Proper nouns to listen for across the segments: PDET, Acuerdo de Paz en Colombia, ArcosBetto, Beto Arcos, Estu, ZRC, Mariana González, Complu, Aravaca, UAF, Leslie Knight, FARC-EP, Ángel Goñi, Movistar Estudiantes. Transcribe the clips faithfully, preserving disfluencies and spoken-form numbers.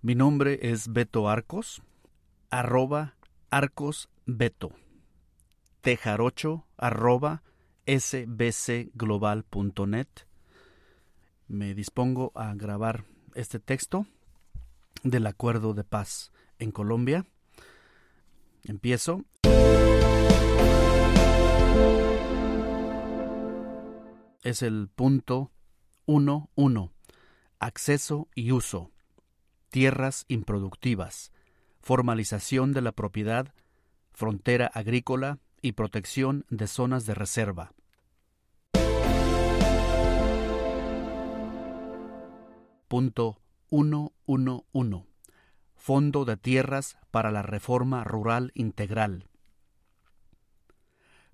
Mi nombre es Beto Arcos, arroba Arcos Beto, tejarocho, arroba s b c global punto net. Me dispongo a grabar este texto del Acuerdo de Paz en Colombia. Empiezo. Es el punto uno punto uno. Acceso y uso. Tierras improductivas. Formalización de la propiedad. Frontera agrícola y protección de zonas de reserva. Punto uno punto uno punto uno. Fondo de Tierras para la Reforma Rural Integral.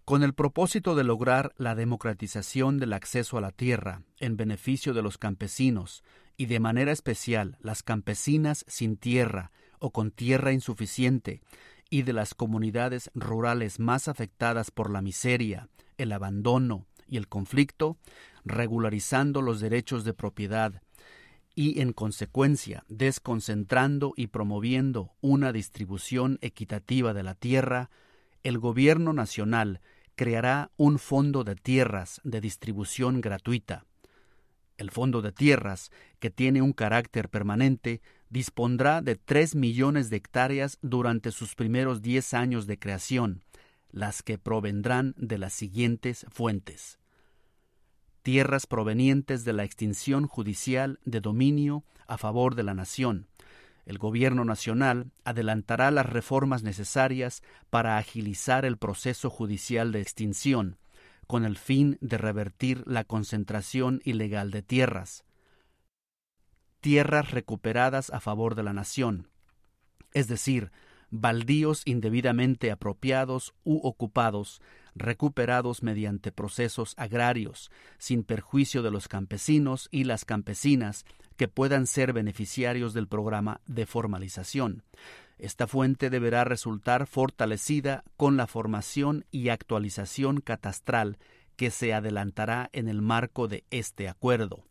Con el propósito de lograr la democratización del acceso a la tierra en beneficio de los campesinos y de manera especial las campesinas sin tierra o con tierra insuficiente y de las comunidades rurales más afectadas por la miseria, el abandono y el conflicto, regularizando los derechos de propiedad y en consecuencia desconcentrando y promoviendo una distribución equitativa de la tierra, el Gobierno Nacional creará un Fondo de Tierras de distribución gratuita. El Fondo de Tierras, que tiene un carácter permanente, dispondrá de tres millones de hectáreas durante sus primeros diez años de creación, las que provendrán de las siguientes fuentes: tierras provenientes de la extinción judicial de dominio a favor de la nación. El Gobierno Nacional adelantará las reformas necesarias para agilizar el proceso judicial de extinción, con el fin de revertir la concentración ilegal de tierras. Tierras recuperadas a favor de la nación, es decir, baldíos indebidamente apropiados u ocupados, recuperados mediante procesos agrarios, sin perjuicio de los campesinos y las campesinas que puedan ser beneficiarios del programa de formalización. Esta fuente deberá resultar fortalecida con la formación y actualización catastral que se adelantará en el marco de este acuerdo.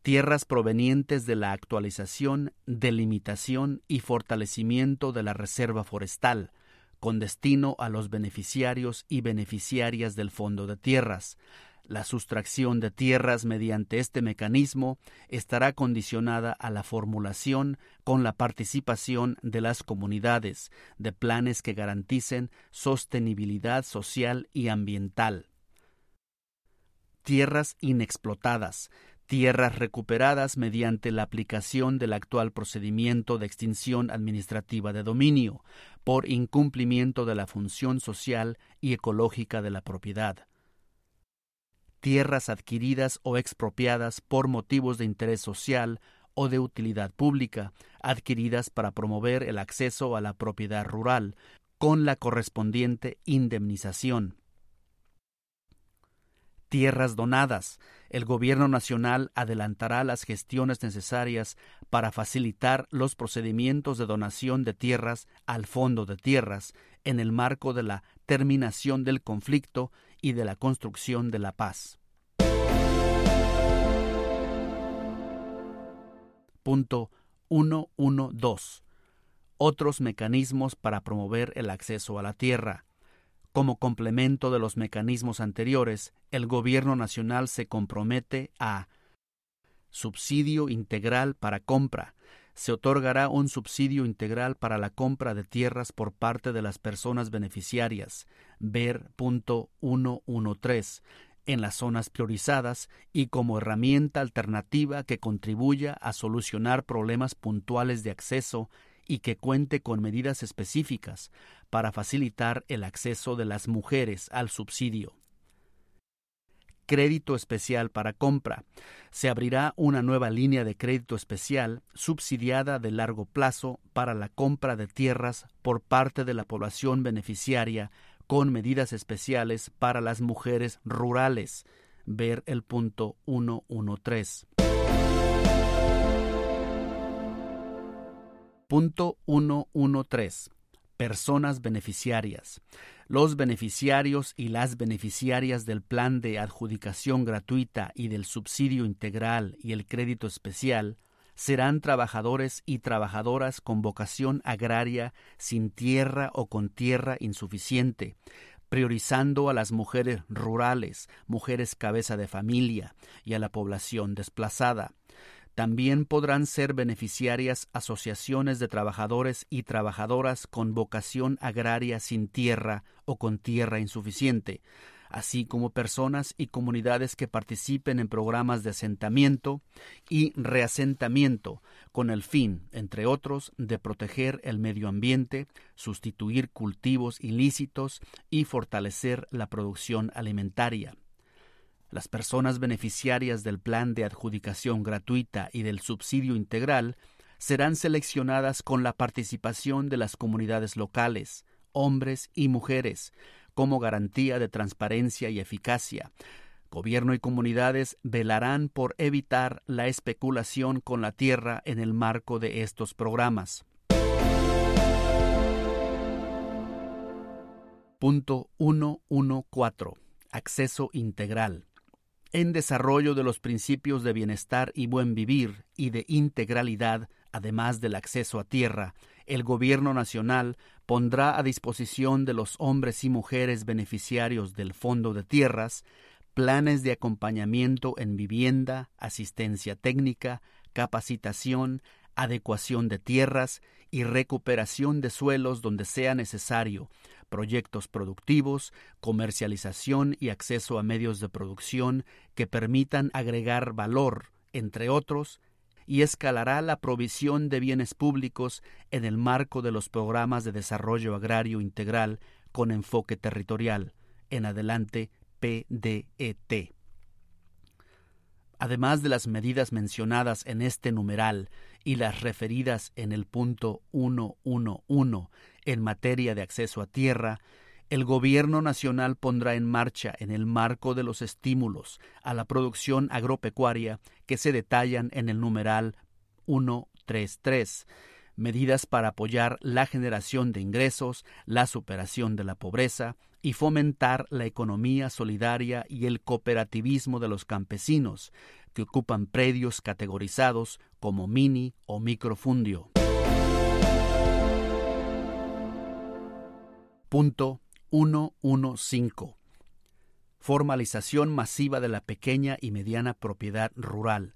Tierras provenientes de la actualización, delimitación y fortalecimiento de la reserva forestal, con destino a los beneficiarios y beneficiarias del Fondo de Tierras. La sustracción de tierras mediante este mecanismo estará condicionada a la formulación con la participación de las comunidades de planes que garanticen sostenibilidad social y ambiental. Tierras inexplotadas. Tierras recuperadas mediante la aplicación del actual procedimiento de extinción administrativa de dominio por incumplimiento de la función social y ecológica de la propiedad. Tierras adquiridas o expropiadas por motivos de interés social o de utilidad pública, adquiridas para promover el acceso a la propiedad rural, con la correspondiente indemnización. Tierras donadas. El Gobierno Nacional adelantará las gestiones necesarias para facilitar los procedimientos de donación de tierras al Fondo de Tierras en el marco de la terminación del conflicto y de la construcción de la paz. Punto uno punto uno punto dos. Otros mecanismos para promover el acceso a la tierra. Como complemento de los mecanismos anteriores, el Gobierno Nacional se compromete a subsidio integral para compra. Se otorgará un subsidio integral para la compra de tierras por parte de las personas beneficiarias, ver punto uno punto uno punto tres, en las zonas priorizadas y como herramienta alternativa que contribuya a solucionar problemas puntuales de acceso y que cuente con medidas específicas para facilitar el acceso de las mujeres al subsidio. Crédito especial para compra. Se abrirá una nueva línea de crédito especial subsidiada de largo plazo para la compra de tierras por parte de la población beneficiaria con medidas especiales para las mujeres rurales. Ver el punto uno punto uno punto tres. Punto uno punto uno punto tres. Personas beneficiarias. Los beneficiarios y las beneficiarias del plan de adjudicación gratuita y del subsidio integral y el crédito especial serán trabajadores y trabajadoras con vocación agraria, sin tierra o con tierra insuficiente, priorizando a las mujeres rurales, mujeres cabeza de familia y a la población desplazada. También podrán ser beneficiarias asociaciones de trabajadores y trabajadoras con vocación agraria sin tierra o con tierra insuficiente, así como personas y comunidades que participen en programas de asentamiento y reasentamiento, con el fin, entre otros, de proteger el medio ambiente, sustituir cultivos ilícitos y fortalecer la producción alimentaria. Las personas beneficiarias del plan de adjudicación gratuita y del subsidio integral serán seleccionadas con la participación de las comunidades locales, hombres y mujeres, como garantía de transparencia y eficacia. Gobierno y comunidades velarán por evitar la especulación con la tierra en el marco de estos programas. Punto ciento catorce. Acceso integral. En desarrollo de los principios de bienestar y buen vivir y de integralidad, además del acceso a tierra, el Gobierno Nacional pondrá a disposición de los hombres y mujeres beneficiarios del Fondo de Tierras planes de acompañamiento en vivienda, asistencia técnica, capacitación, adecuación de tierras y recuperación de suelos donde sea necesario, proyectos productivos, comercialización y acceso a medios de producción que permitan agregar valor, entre otros, y escalará la provisión de bienes públicos en el marco de los programas de desarrollo agrario integral con enfoque territorial, en adelante P D E T. Además de las medidas mencionadas en este numeral y las referidas en el punto ciento once en materia de acceso a tierra, el Gobierno Nacional pondrá en marcha, en el marco de los estímulos a la producción agropecuaria que se detallan en el numeral ciento treinta y tres, medidas para apoyar la generación de ingresos, la superación de la pobreza y fomentar la economía solidaria y el cooperativismo de los campesinos que ocupan predios categorizados como mini o microfundio. Punto ciento quince. Formalización masiva de la pequeña y mediana propiedad rural,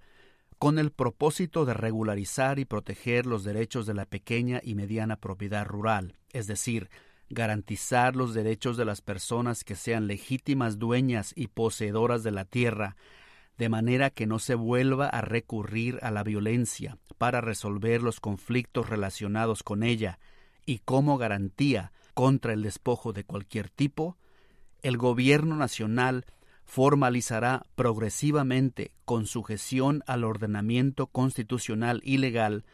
con el propósito de regularizar y proteger los derechos de la pequeña y mediana propiedad rural, es decir, garantizar los derechos de las personas que sean legítimas dueñas y poseedoras de la tierra, de manera que no se vuelva a recurrir a la violencia para resolver los conflictos relacionados con ella, y como garantía contra el despojo de cualquier tipo, el Gobierno Nacional formalizará progresivamente, con sujeción al ordenamiento constitucional y legal,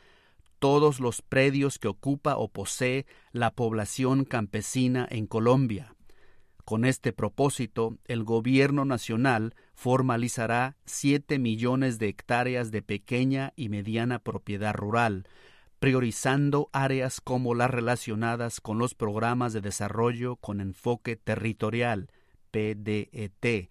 todos los predios que ocupa o posee la población campesina en Colombia. Con este propósito, el Gobierno Nacional formalizará siete millones de hectáreas de pequeña y mediana propiedad rural, priorizando áreas como las relacionadas con los programas de desarrollo con enfoque territorial, P D E T,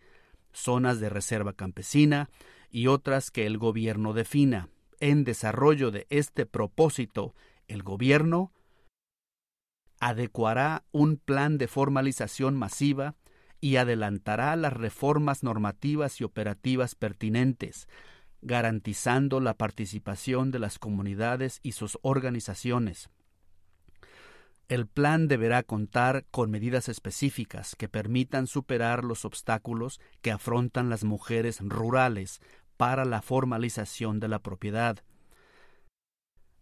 zonas de reserva campesina y otras que el gobierno defina. En desarrollo de este propósito, el gobierno adecuará un plan de formalización masiva y adelantará las reformas normativas y operativas pertinentes, garantizando la participación de las comunidades y sus organizaciones. El plan deberá contar con medidas específicas que permitan superar los obstáculos que afrontan las mujeres rurales para la formalización de la propiedad.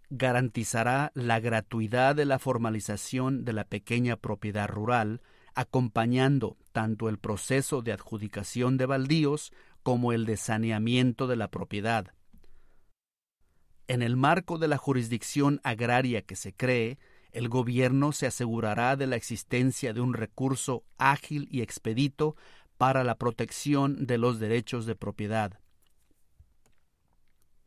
Garantizará la gratuidad de la formalización de la pequeña propiedad rural, acompañando tanto el proceso de adjudicación de baldíos como el de saneamiento de la propiedad. En el marco de la jurisdicción agraria que se cree, el gobierno se asegurará de la existencia de un recurso ágil y expedito para la protección de los derechos de propiedad.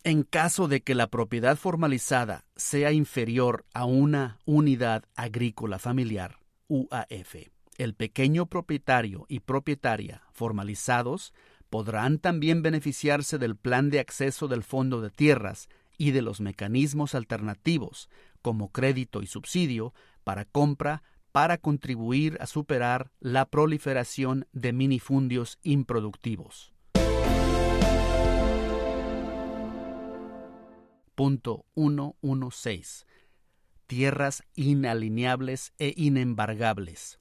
En caso de que la propiedad formalizada sea inferior a una unidad agrícola familiar, U A F, el pequeño propietario y propietaria formalizados podrán también beneficiarse del plan de acceso del Fondo de Tierras y de los mecanismos alternativos, como crédito y subsidio, para compra, para contribuir a superar la proliferación de minifundios improductivos. Punto ciento dieciséis. Tierras inalineables e inembargables.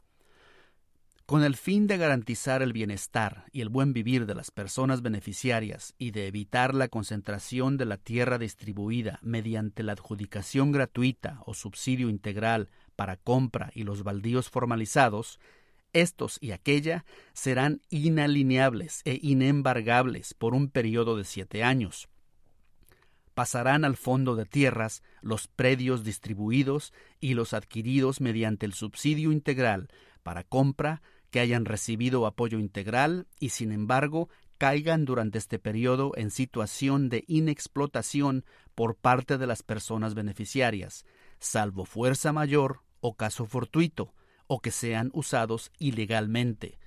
Con el fin de garantizar el bienestar y el buen vivir de las personas beneficiarias y de evitar la concentración de la tierra distribuida mediante la adjudicación gratuita o subsidio integral para compra y los baldíos formalizados, estos y aquella serán inalineables e inembargables por un periodo de siete años. Pasarán al fondo de tierras los predios distribuidos y los adquiridos mediante el subsidio integral para compra, que hayan recibido apoyo integral y, sin embargo, caigan durante este periodo en situación de inexplotación por parte de las personas beneficiarias, salvo fuerza mayor o caso fortuito, o que sean usados ilegalmente.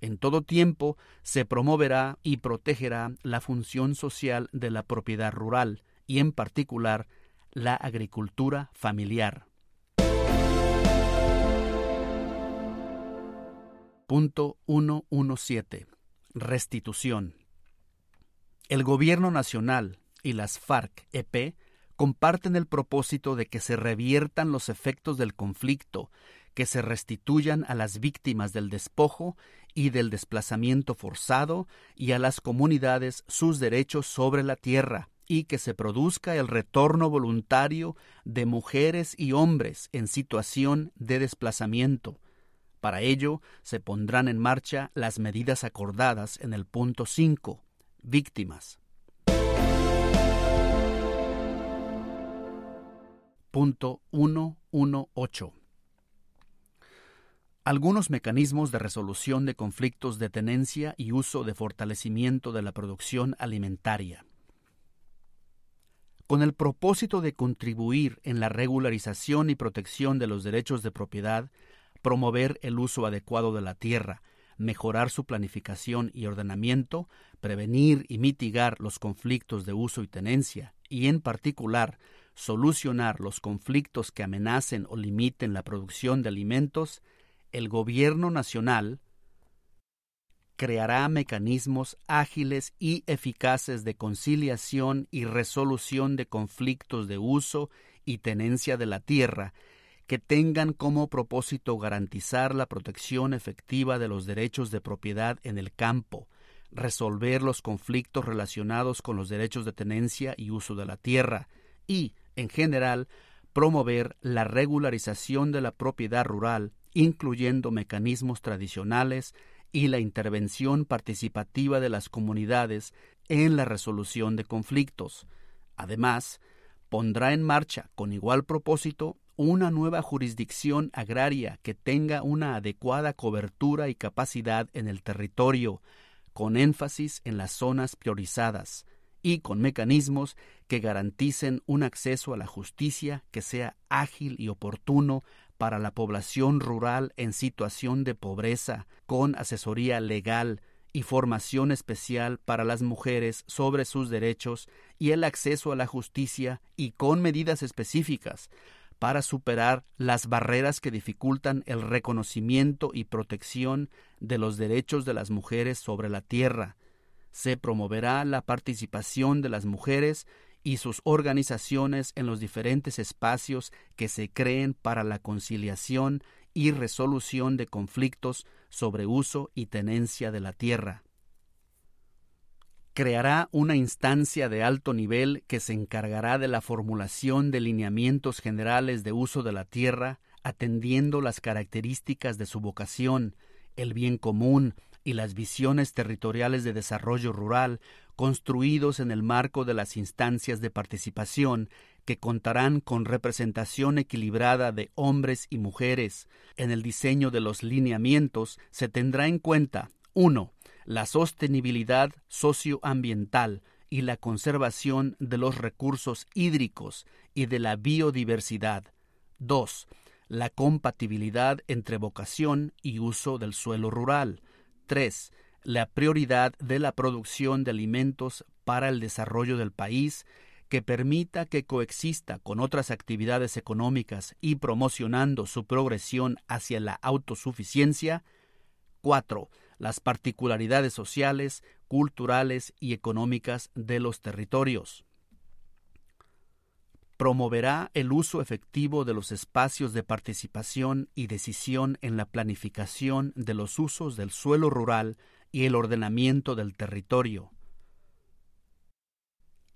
En todo tiempo se promoverá y protegerá la función social de la propiedad rural y, en particular, la agricultura familiar. Punto ciento diecisiete. Restitución. El Gobierno Nacional y las FARC-E P comparten el propósito de que se reviertan los efectos del conflicto, que se restituyan a las víctimas del despojo y del desplazamiento forzado y a las comunidades sus derechos sobre la tierra, y que se produzca el retorno voluntario de mujeres y hombres en situación de desplazamiento. Para ello, se pondrán en marcha las medidas acordadas en el punto cinco, víctimas. Punto ciento dieciocho. Algunos mecanismos de resolución de conflictos de tenencia y uso de fortalecimiento de la producción alimentaria. Con el propósito de contribuir en la regularización y protección de los derechos de propiedad, promover el uso adecuado de la tierra, mejorar su planificación y ordenamiento, prevenir y mitigar los conflictos de uso y tenencia, y en particular, solucionar los conflictos que amenacen o limiten la producción de alimentos, el Gobierno Nacional creará mecanismos ágiles y eficaces de conciliación y resolución de conflictos de uso y tenencia de la tierra, que tengan como propósito garantizar la protección efectiva de los derechos de propiedad en el campo, resolver los conflictos relacionados con los derechos de tenencia y uso de la tierra y, en general, promover la regularización de la propiedad rural, incluyendo mecanismos tradicionales y la intervención participativa de las comunidades en la resolución de conflictos. Además, pondrá en marcha, con igual propósito, una nueva jurisdicción agraria que tenga una adecuada cobertura y capacidad en el territorio, con énfasis en las zonas priorizadas, y con mecanismos que garanticen un acceso a la justicia que sea ágil y oportuno para la población rural en situación de pobreza, con asesoría legal y formación especial para las mujeres sobre sus derechos y el acceso a la justicia, y con medidas específicas para superar las barreras que dificultan el reconocimiento y protección de los derechos de las mujeres sobre la tierra. Se promoverá la participación de las mujeres y sus organizaciones en los diferentes espacios que se creen para la conciliación y resolución de conflictos sobre uso y tenencia de la tierra. Creará una instancia de alto nivel que se encargará de la formulación de lineamientos generales de uso de la tierra, atendiendo las características de su vocación, el bien común y las visiones territoriales de desarrollo rural, construidos en el marco de las instancias de participación que contarán con representación equilibrada de hombres y mujeres. En el diseño de los lineamientos se tendrá en cuenta uno La sostenibilidad socioambiental y la conservación de los recursos hídricos y de la biodiversidad. dos La compatibilidad entre vocación y uso del suelo rural. tres La prioridad de la producción de alimentos para el desarrollo del país, que permita que coexista con otras actividades económicas y promocionando su progresión hacia la autosuficiencia. cuatro. Las particularidades sociales, culturales y económicas de los territorios. Promoverá el uso efectivo de los espacios de participación y decisión en la planificación de los usos del suelo rural y el ordenamiento del territorio.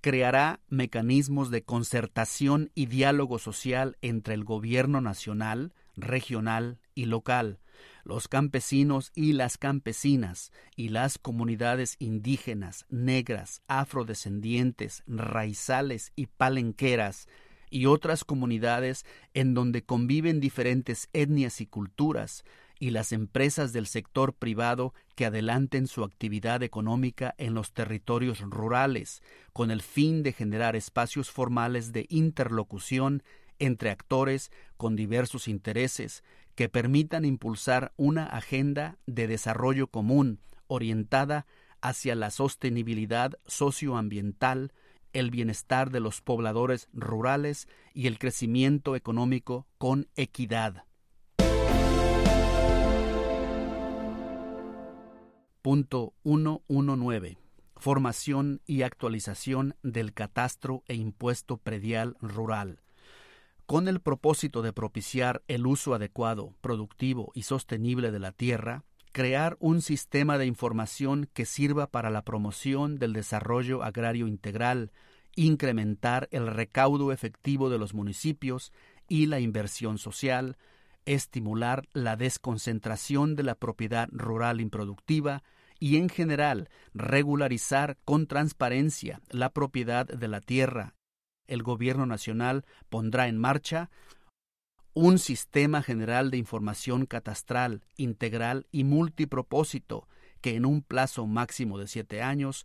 Creará mecanismos de concertación y diálogo social entre el gobierno nacional, regional y local, los campesinos y las campesinas y las comunidades indígenas, negras, afrodescendientes, raizales y palenqueras y otras comunidades en donde conviven diferentes etnias y culturas y las empresas del sector privado que adelanten su actividad económica en los territorios rurales con el fin de generar espacios formales de interlocución entre actores con diversos intereses que permitan impulsar una agenda de desarrollo común orientada hacia la sostenibilidad socioambiental, el bienestar de los pobladores rurales y el crecimiento económico con equidad. Punto ciento diecinueve. Formación y actualización del catastro e impuesto predial rural. Con el propósito de propiciar el uso adecuado, productivo y sostenible de la tierra, crear un sistema de información que sirva para la promoción del desarrollo agrario integral, incrementar el recaudo efectivo de los municipios y la inversión social, estimular la desconcentración de la propiedad rural improductiva y, en general, regularizar con transparencia la propiedad de la tierra. El Gobierno Nacional pondrá en marcha un sistema general de información catastral, integral y multipropósito que en un plazo máximo de siete años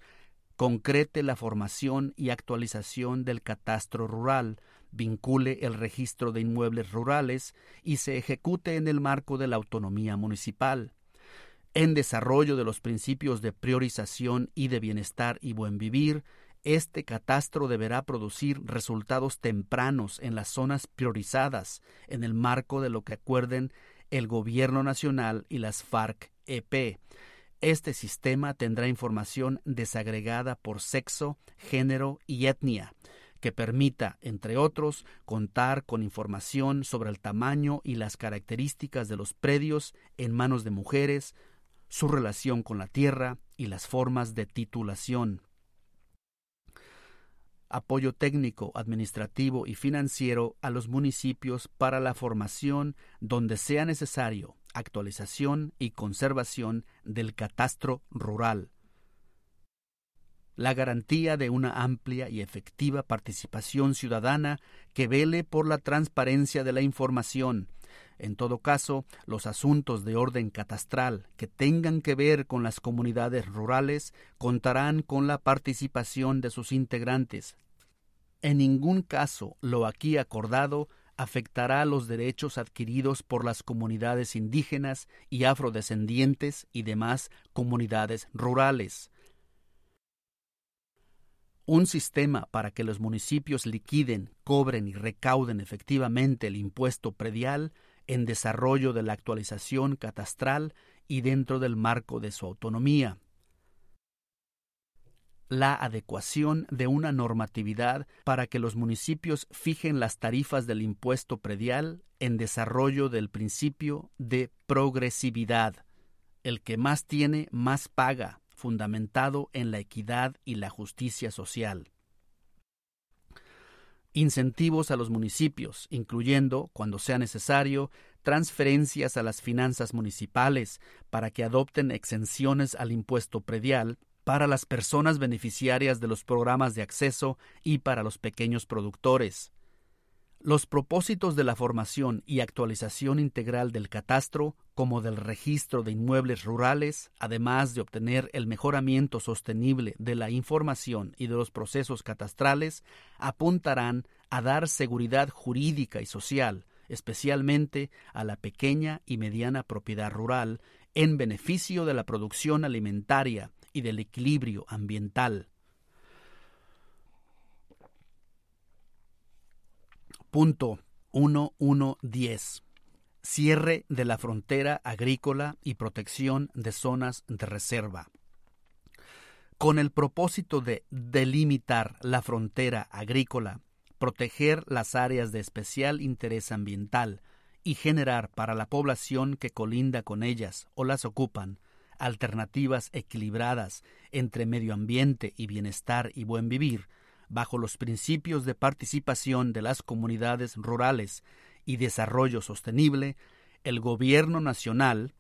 concrete la formación y actualización del catastro rural, vincule el registro de inmuebles rurales y se ejecute en el marco de la autonomía municipal. En desarrollo de los principios de priorización y de bienestar y buen vivir, este catastro deberá producir resultados tempranos en las zonas priorizadas en el marco de lo que acuerden el Gobierno Nacional y las FARC E P. Este sistema tendrá información desagregada por sexo, género y etnia, que permita, entre otros, contar con información sobre el tamaño y las características de los predios en manos de mujeres, su relación con la tierra y las formas de titulación. Apoyo técnico, administrativo y financiero a los municipios para la formación donde sea necesario, actualización y conservación del catastro rural. La garantía de una amplia y efectiva participación ciudadana que vele por la transparencia de la información. En todo caso, los asuntos de orden catastral que tengan que ver con las comunidades rurales contarán con la participación de sus integrantes. En ningún caso lo aquí acordado afectará los derechos adquiridos por las comunidades indígenas y afrodescendientes y demás comunidades rurales. Un sistema para que los municipios liquiden, cobren y recauden efectivamente el impuesto predial en desarrollo de la actualización catastral y dentro del marco de su autonomía. La adecuación de una normatividad para que los municipios fijen las tarifas del impuesto predial en desarrollo del principio de progresividad. El que más tiene, más paga, fundamentado en la equidad y la justicia social. Incentivos a los municipios, incluyendo, cuando sea necesario, transferencias a las finanzas municipales para que adopten exenciones al impuesto predial para las personas beneficiarias de los programas de acceso y para los pequeños productores. Los propósitos de la formación y actualización integral del catastro, como del registro de inmuebles rurales, además de obtener el mejoramiento sostenible de la información y de los procesos catastrales, apuntarán a dar seguridad jurídica y social, especialmente a la pequeña y mediana propiedad rural, en beneficio de la producción alimentaria y del equilibrio ambiental. Punto uno punto uno punto diez. Cierre de la frontera agrícola y protección de zonas de reserva. Con el propósito de delimitar la frontera agrícola, proteger las áreas de especial interés ambiental y generar para la población que colinda con ellas o las ocupan alternativas equilibradas entre medio ambiente y bienestar y buen vivir, bajo los principios de participación de las comunidades rurales y desarrollo sostenible, el Gobierno Nacional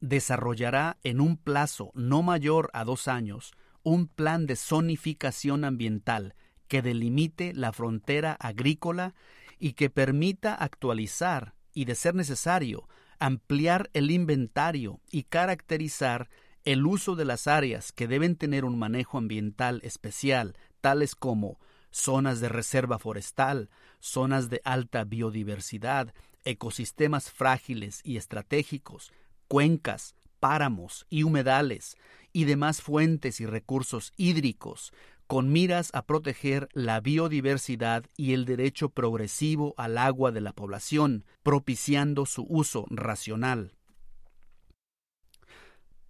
desarrollará en un plazo no mayor a dos años un plan de zonificación ambiental que delimite la frontera agrícola y que permita actualizar y, de ser necesario, ampliar el inventario y caracterizar el uso de las áreas que deben tener un manejo ambiental especial, tales como zonas de reserva forestal, zonas de alta biodiversidad, ecosistemas frágiles y estratégicos, cuencas, páramos y humedales, y demás fuentes y recursos hídricos, con miras a proteger la biodiversidad y el derecho progresivo al agua de la población, propiciando su uso racional.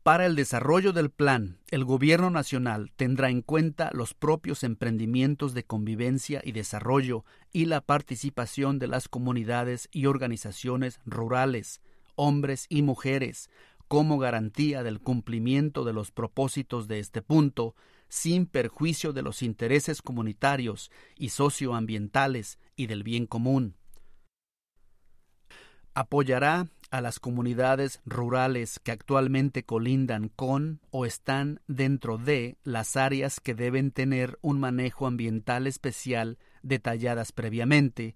Para el desarrollo del plan, el Gobierno Nacional tendrá en cuenta los propios emprendimientos de convivencia y desarrollo y la participación de las comunidades y organizaciones rurales, hombres y mujeres, como garantía del cumplimiento de los propósitos de este punto, sin perjuicio de los intereses comunitarios y socioambientales y del bien común. Apoyará a las comunidades rurales que actualmente colindan con o están dentro de las áreas que deben tener un manejo ambiental especial detalladas previamente,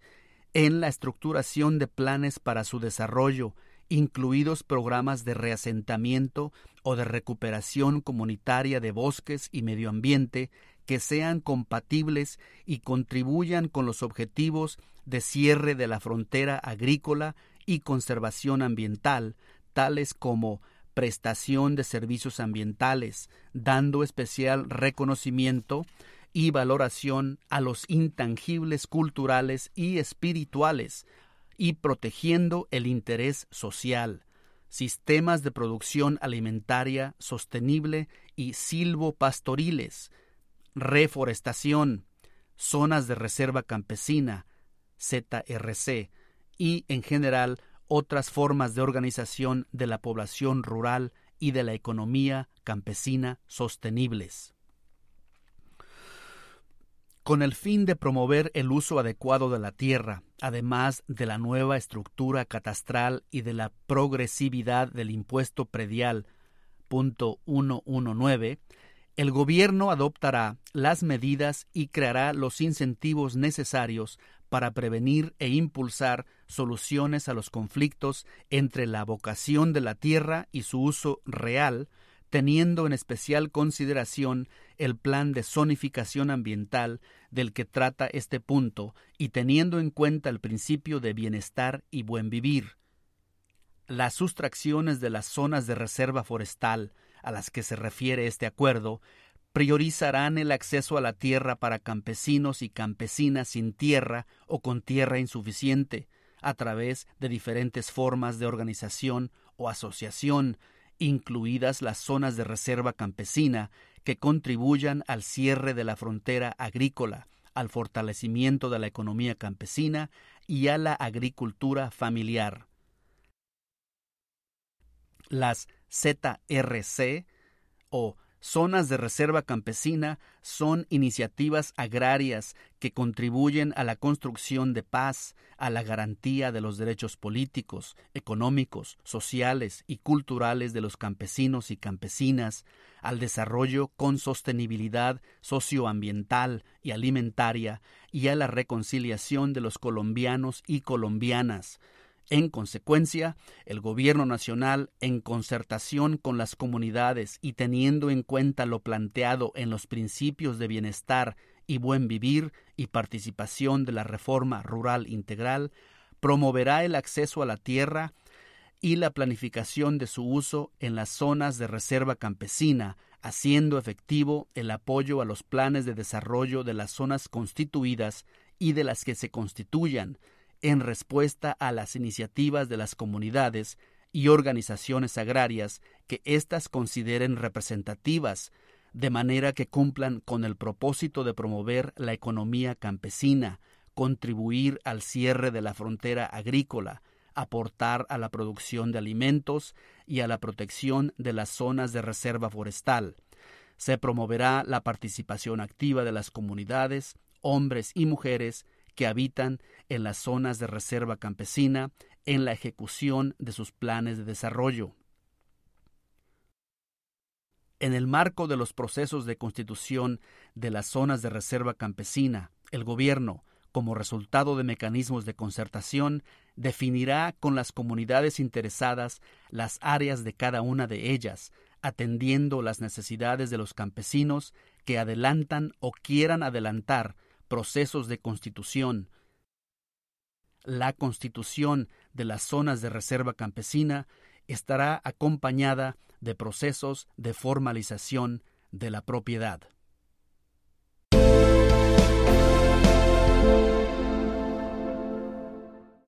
en la estructuración de planes para su desarrollo, incluidos programas de reasentamiento o de recuperación comunitaria de bosques y medio ambiente que sean compatibles y contribuyan con los objetivos de cierre de la frontera agrícola y conservación ambiental, tales como prestación de servicios ambientales, dando especial reconocimiento y valoración a los intangibles culturales y espirituales, y protegiendo el interés social, sistemas de producción alimentaria sostenible y silvopastoriles, reforestación, zonas de reserva campesina, Z R C, y, en general, otras formas de organización de la población rural y de la economía campesina sostenibles. Con el fin de promover el uso adecuado de la tierra, además de la nueva estructura catastral y de la progresividad del impuesto predial, punto uno punto uno punto nueve, el Gobierno adoptará las medidas y creará los incentivos necesarios para prevenir e impulsar soluciones a los conflictos entre la vocación de la tierra y su uso real, teniendo en especial consideración el plan de zonificación ambiental del que trata este punto y teniendo en cuenta el principio de bienestar y buen vivir. Las sustracciones de las zonas de reserva forestal a las que se refiere este acuerdo priorizarán el acceso a la tierra para campesinos y campesinas sin tierra o con tierra insuficiente, a través de diferentes formas de organización o asociación, incluidas las zonas de reserva campesina, que contribuyan al cierre de la frontera agrícola, al fortalecimiento de la economía campesina y a la agricultura familiar. Las Z R C o Zonas de Reserva Campesina son iniciativas agrarias que contribuyen a la construcción de paz, a la garantía de los derechos políticos, económicos, sociales y culturales de los campesinos y campesinas, al desarrollo con sostenibilidad socioambiental y alimentaria y a la reconciliación de los colombianos y colombianas. En consecuencia, el Gobierno Nacional, en concertación con las comunidades y teniendo en cuenta lo planteado en los principios de bienestar y buen vivir y participación de la reforma rural integral, promoverá el acceso a la tierra y la planificación de su uso en las zonas de reserva campesina, haciendo efectivo el apoyo a los planes de desarrollo de las zonas constituidas y de las que se constituyan en respuesta a las iniciativas de las comunidades y organizaciones agrarias que éstas consideren representativas, de manera que cumplan con el propósito de promover la economía campesina, contribuir al cierre de la frontera agrícola, aportar a la producción de alimentos y a la protección de las zonas de reserva forestal. Se promoverá la participación activa de las comunidades, hombres y mujeres que habitan en las zonas de reserva campesina en la ejecución de sus planes de desarrollo. En el marco de los procesos de constitución de las zonas de reserva campesina, el gobierno, como resultado de mecanismos de concertación, definirá con las comunidades interesadas las áreas de cada una de ellas, atendiendo las necesidades de los campesinos que adelantan o quieran adelantar procesos de constitución. La constitución de las zonas de reserva campesina estará acompañada de procesos de formalización de la propiedad.